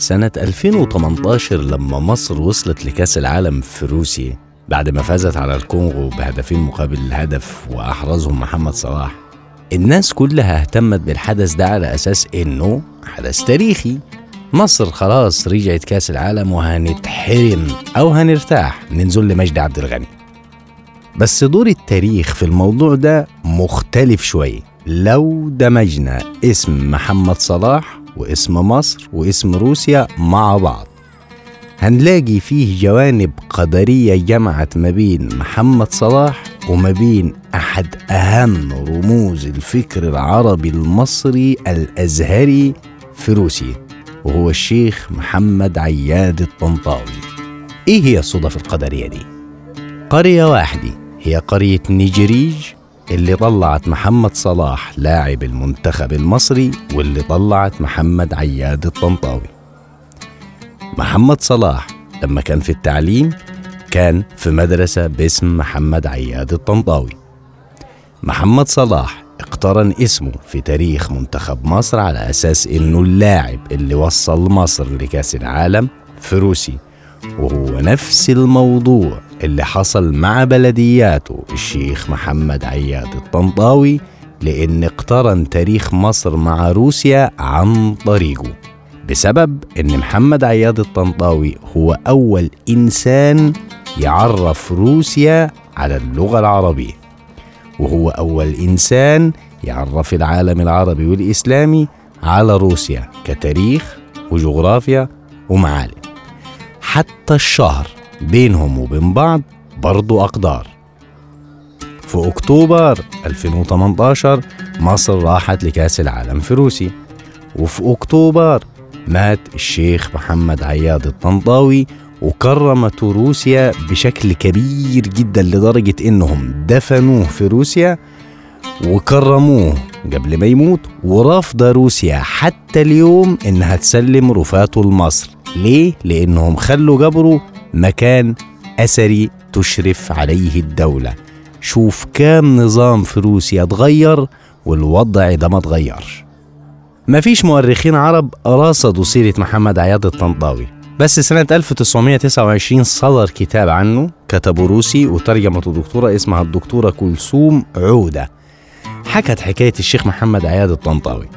سنة 2018 لما مصر وصلت لكأس العالم في روسيا بعد ما فازت على الكونغو بهدفين مقابل الهدف وأحرزهم محمد صلاح. الناس كلها اهتمت بالحدث ده على أساس إنه حدث تاريخي، مصر خلاص رجعت كأس العالم وهنتحرم أو هنرتاح من ذل مجدي عبد الغني. بس دور التاريخ في الموضوع ده مختلف شوية. لو دمجنا اسم محمد صلاح واسم مصر واسم روسيا مع بعض هنلاقي فيه جوانب قدرية جمعت ما بين محمد صلاح وما بين أحد أهم رموز الفكر العربي المصري الأزهري في روسيا، وهو الشيخ محمد عياد الطنطاوي. إيه هي الصدف القدرية دي؟ قرية واحدة هي قرية نيجريج اللي طلعت محمد صلاح لاعب المنتخب المصري واللي طلعت محمد عياد الطنطاوي. محمد صلاح لما كان في التعليم كان في مدرسة باسم محمد عياد الطنطاوي. محمد صلاح اقترن اسمه في تاريخ منتخب مصر على أساس إنه اللاعب اللي وصل مصر لكأس العالم في روسيا، وهو نفس الموضوع اللي حصل مع بلدياته الشيخ محمد عياد الطنطاوي، لأن اقترن تاريخ مصر مع روسيا عن طريقه، بسبب أن محمد عياد الطنطاوي هو أول إنسان يعرف روسيا على اللغة العربية، وهو أول إنسان يعرف العالم العربي والإسلامي على روسيا كتاريخ وجغرافيا ومعالم. حتى الشهر بينهم وبين بعض برضو أقدار. في أكتوبر 2018 مصر راحت لكأس العالم في روسيا، وفي أكتوبر مات الشيخ محمد عياد الطنطاوي، وكرمته روسيا بشكل كبير جدا لدرجة انهم دفنوه في روسيا وكرموه قبل ما يموت. ورافضة روسيا حتى اليوم انها تسلم رفاته لمصر. ليه؟ لانهم خلوا قبره مكان اثري تشرف عليه الدولة. شوف كام نظام في روسيا اتغير والوضع ده ما اتغيرش. مفيش مؤرخين عرب راصدوا سيرة محمد عياد الطنطاوي، بس سنة 1929 صدر كتاب عنه كتبه روسي وترجمته دكتورة اسمها الدكتورة كلثوم عودة، حكت حكاية الشيخ محمد عياد الطنطاوي.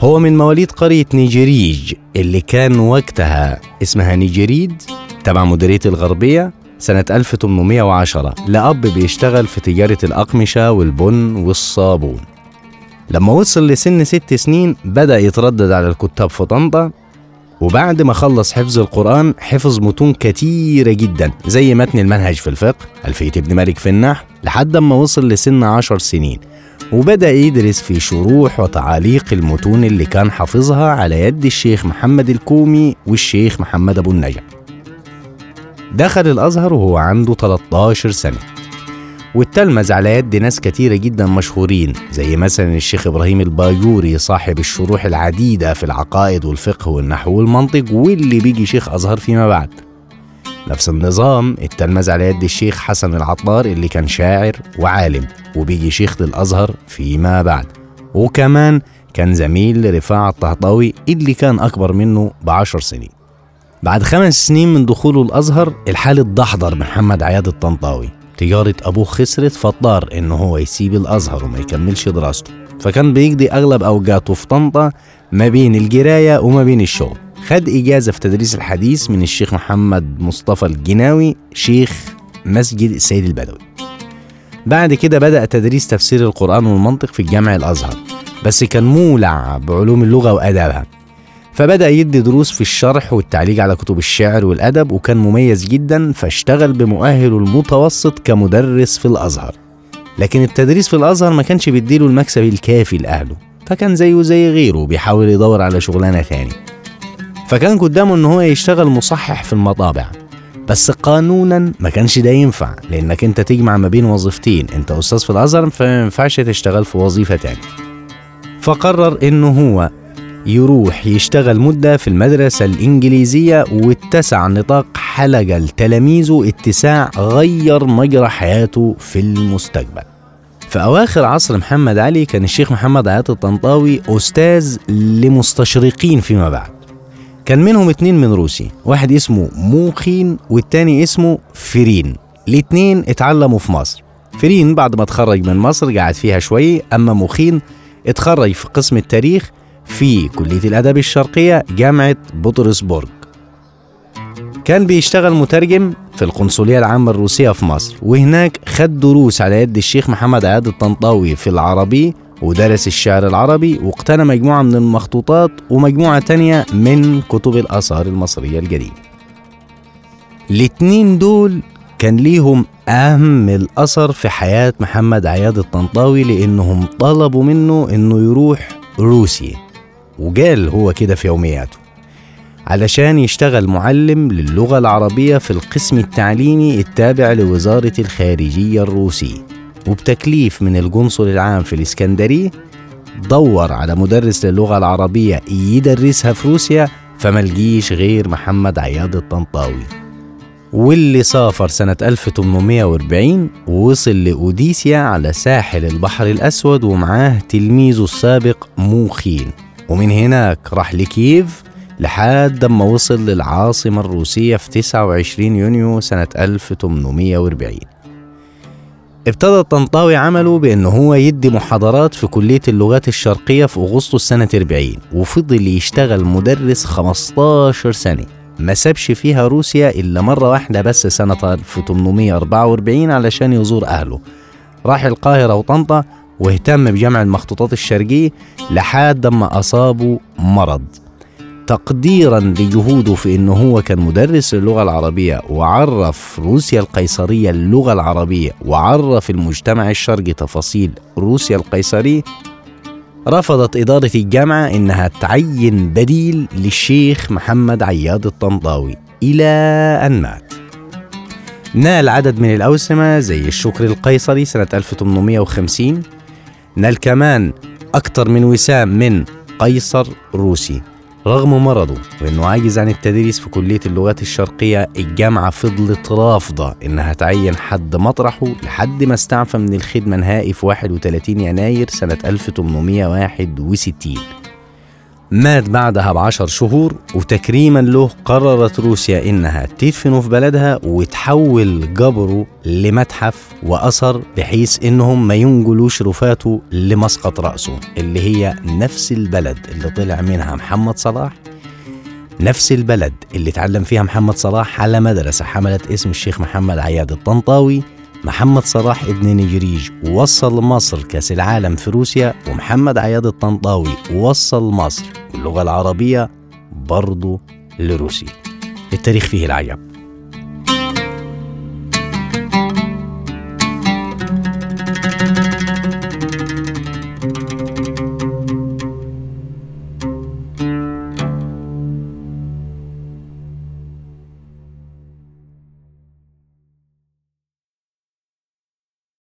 هو من مواليد قرية نيجريج اللي كان وقتها اسمها نيجريد تبع مديرية الغربية سنة 1810، لأب بيشتغل في تجارة الأقمشة والبن والصابون. لما وصل لسن 6 سنين بدأ يتردد على الكتاب في طنطا، وبعد ما خلص حفظ القرآن حفظ متون كتيرة جدا زي متن المنهج في الفقه، ألفية ابن مالك في النحو، لحد ما وصل لسن 10 سنين وبدأ يدرس في شروح وتعاليق المتون اللي كان حفظها على يد الشيخ محمد الكومي والشيخ محمد أبو النجا. دخل الأزهر وهو عنده 13 سنة والتلمذ على يد ناس كتيرة جدا مشهورين، زي مثلا الشيخ إبراهيم الباجوري صاحب الشروح العديدة في العقائد والفقه والنحو والمنطق، واللي بيجي شيخ أزهر فيما بعد. نفس النظام التلمذ على يد الشيخ حسن العطار اللي كان شاعر وعالم وبيجي شيخ للأزهر فيما بعد، وكمان كان زميل لرفاعة الطهطاوي اللي كان أكبر منه ب10 سنين. بعد 5 سنين من دخوله الأزهر الحال اتدحضر محمد عياد الطنطاوي، تجارة أبوه خسرت فاضطر إنه هو يسيب الأزهر وما يكملش دراسته، فكان بيقضي أغلب أوقاته في طنطا ما بين الجراية وما بين الشغل. خد إجازة في تدريس الحديث من الشيخ محمد مصطفى الجناوي شيخ مسجد السيد البدوي. بعد كده بدأ تدريس تفسير القرآن والمنطق في الجامع الأزهر، بس كان مولع بعلوم اللغة وأدابها، فبدأ يدي دروس في الشرح والتعليق على كتب الشعر والأدب، وكان مميز جدا فاشتغل بمؤهله المتوسط كمدرس في الأزهر. لكن التدريس في الأزهر ما كانش بيديله المكسب الكافي لأهله، فكان زيه زي غيره بيحاول يدور على شغلانة ثاني. فكان قدامه إن هو يشتغل مصحح في المطابع، بس قانونا ما كانش ده ينفع، لأنك أنت تجمع ما بين وظيفتين، أنت أستاذ في الأزهر فما ينفعش تشتغل في وظيفة تاني. فقرر إنه هو يروح يشتغل مدة في المدرسة الإنجليزية، واتسع نطاق حلقة لتلاميذه اتساع غير مجرى حياته في المستقبل. في أواخر عصر محمد علي كان الشيخ محمد عياد الطنطاوي أستاذ لمستشرقين فيما بعد، كان منهم 2 من روسي، واحد اسمه موخين والتاني اسمه فيرين. الاتنين اتعلموا في مصر. فيرين بعد ما اتخرج من مصر قعد فيها شوية، أما موخين اتخرج في قسم التاريخ في كلية الأدب الشرقية جامعة بطرسبرغ. كان بيشتغل مترجم في القنصلية العامة الروسية في مصر، وهناك خد دروس على يد الشيخ محمد عاد الطنطاوي في العربي، ودرس الشعر العربي، واقتنى مجموعة من المخطوطات ومجموعة تانية من كتب الآثار المصرية الجديدة. الاتنين دول كان ليهم أهم الأثر في حياة محمد عياد الطنطاوي، لأنهم طلبوا منه أنه يروح روسيا، وقال هو كده في يومياته، علشان يشتغل معلم للغة العربية في القسم التعليمي التابع لوزارة الخارجية الروسية. وبتكليف من القنصل العام في الإسكندرية دور على مدرس للغة العربية يدرسها في روسيا، فملقيش غير محمد عياد الطنطاوي، واللي سافر سنة 1840 ووصل لأوديسيا على ساحل البحر الأسود، ومعاه تلميذه السابق موخين، ومن هناك راح لكييف لحد ما وصل للعاصمة الروسية في 29 يونيو سنة 1840. ابتدى الطنطاوي عمله بأنه هو يدي محاضرات في كلية اللغات الشرقية في أغسطس سنة 40، وفضل يشتغل مدرس 15 سنة، ما سابش فيها روسيا إلا مرة واحدة بس سنة 1844 علشان يزور أهله. راح القاهرة وطنطا واهتم بجمع المخطوطات الشرقية لحد ما أصابه مرض. تقديرا لجهوده في أنه هو كان مدرس للغة العربية وعرف روسيا القيصرية اللغة العربية وعرف المجتمع الشرقي تفاصيل روسيا القيصرية، رفضت إدارة الجامعة أنها تعين بديل للشيخ محمد عياد الطنطاوي إلى أن مات. نال عدد من الأوسمة زي الشكر القيصري سنة 1850، نال كمان أكتر من وسام من قيصر روسي. رغم مرضه وأنه عاجز عن التدريس في كلية اللغات الشرقية، الجامعة فضلت رافضة أنها تعين حد مطرحه لحد ما استعفى من الخدمة نهائي في 31 يناير سنة 1861. مات بعدها ب10 شهور، وتكريما له قررت روسيا أنها تدفنه في بلدها وتحول قبره لمتحف وأثر، بحيث أنهم ما ينقلوش رفاته لمسقط رأسه اللي هي نفس البلد اللي طلع منها محمد صلاح، نفس البلد اللي اتعلم فيها محمد صلاح على مدرسة حملت اسم الشيخ محمد عياد الطنطاوي. محمد صلاح ابن نجريج وصل مصر كأس العالم في روسيا، ومحمد عياد الطنطاوي وصل مصر واللغة العربية برضو لروسيا. التاريخ فيه العجب.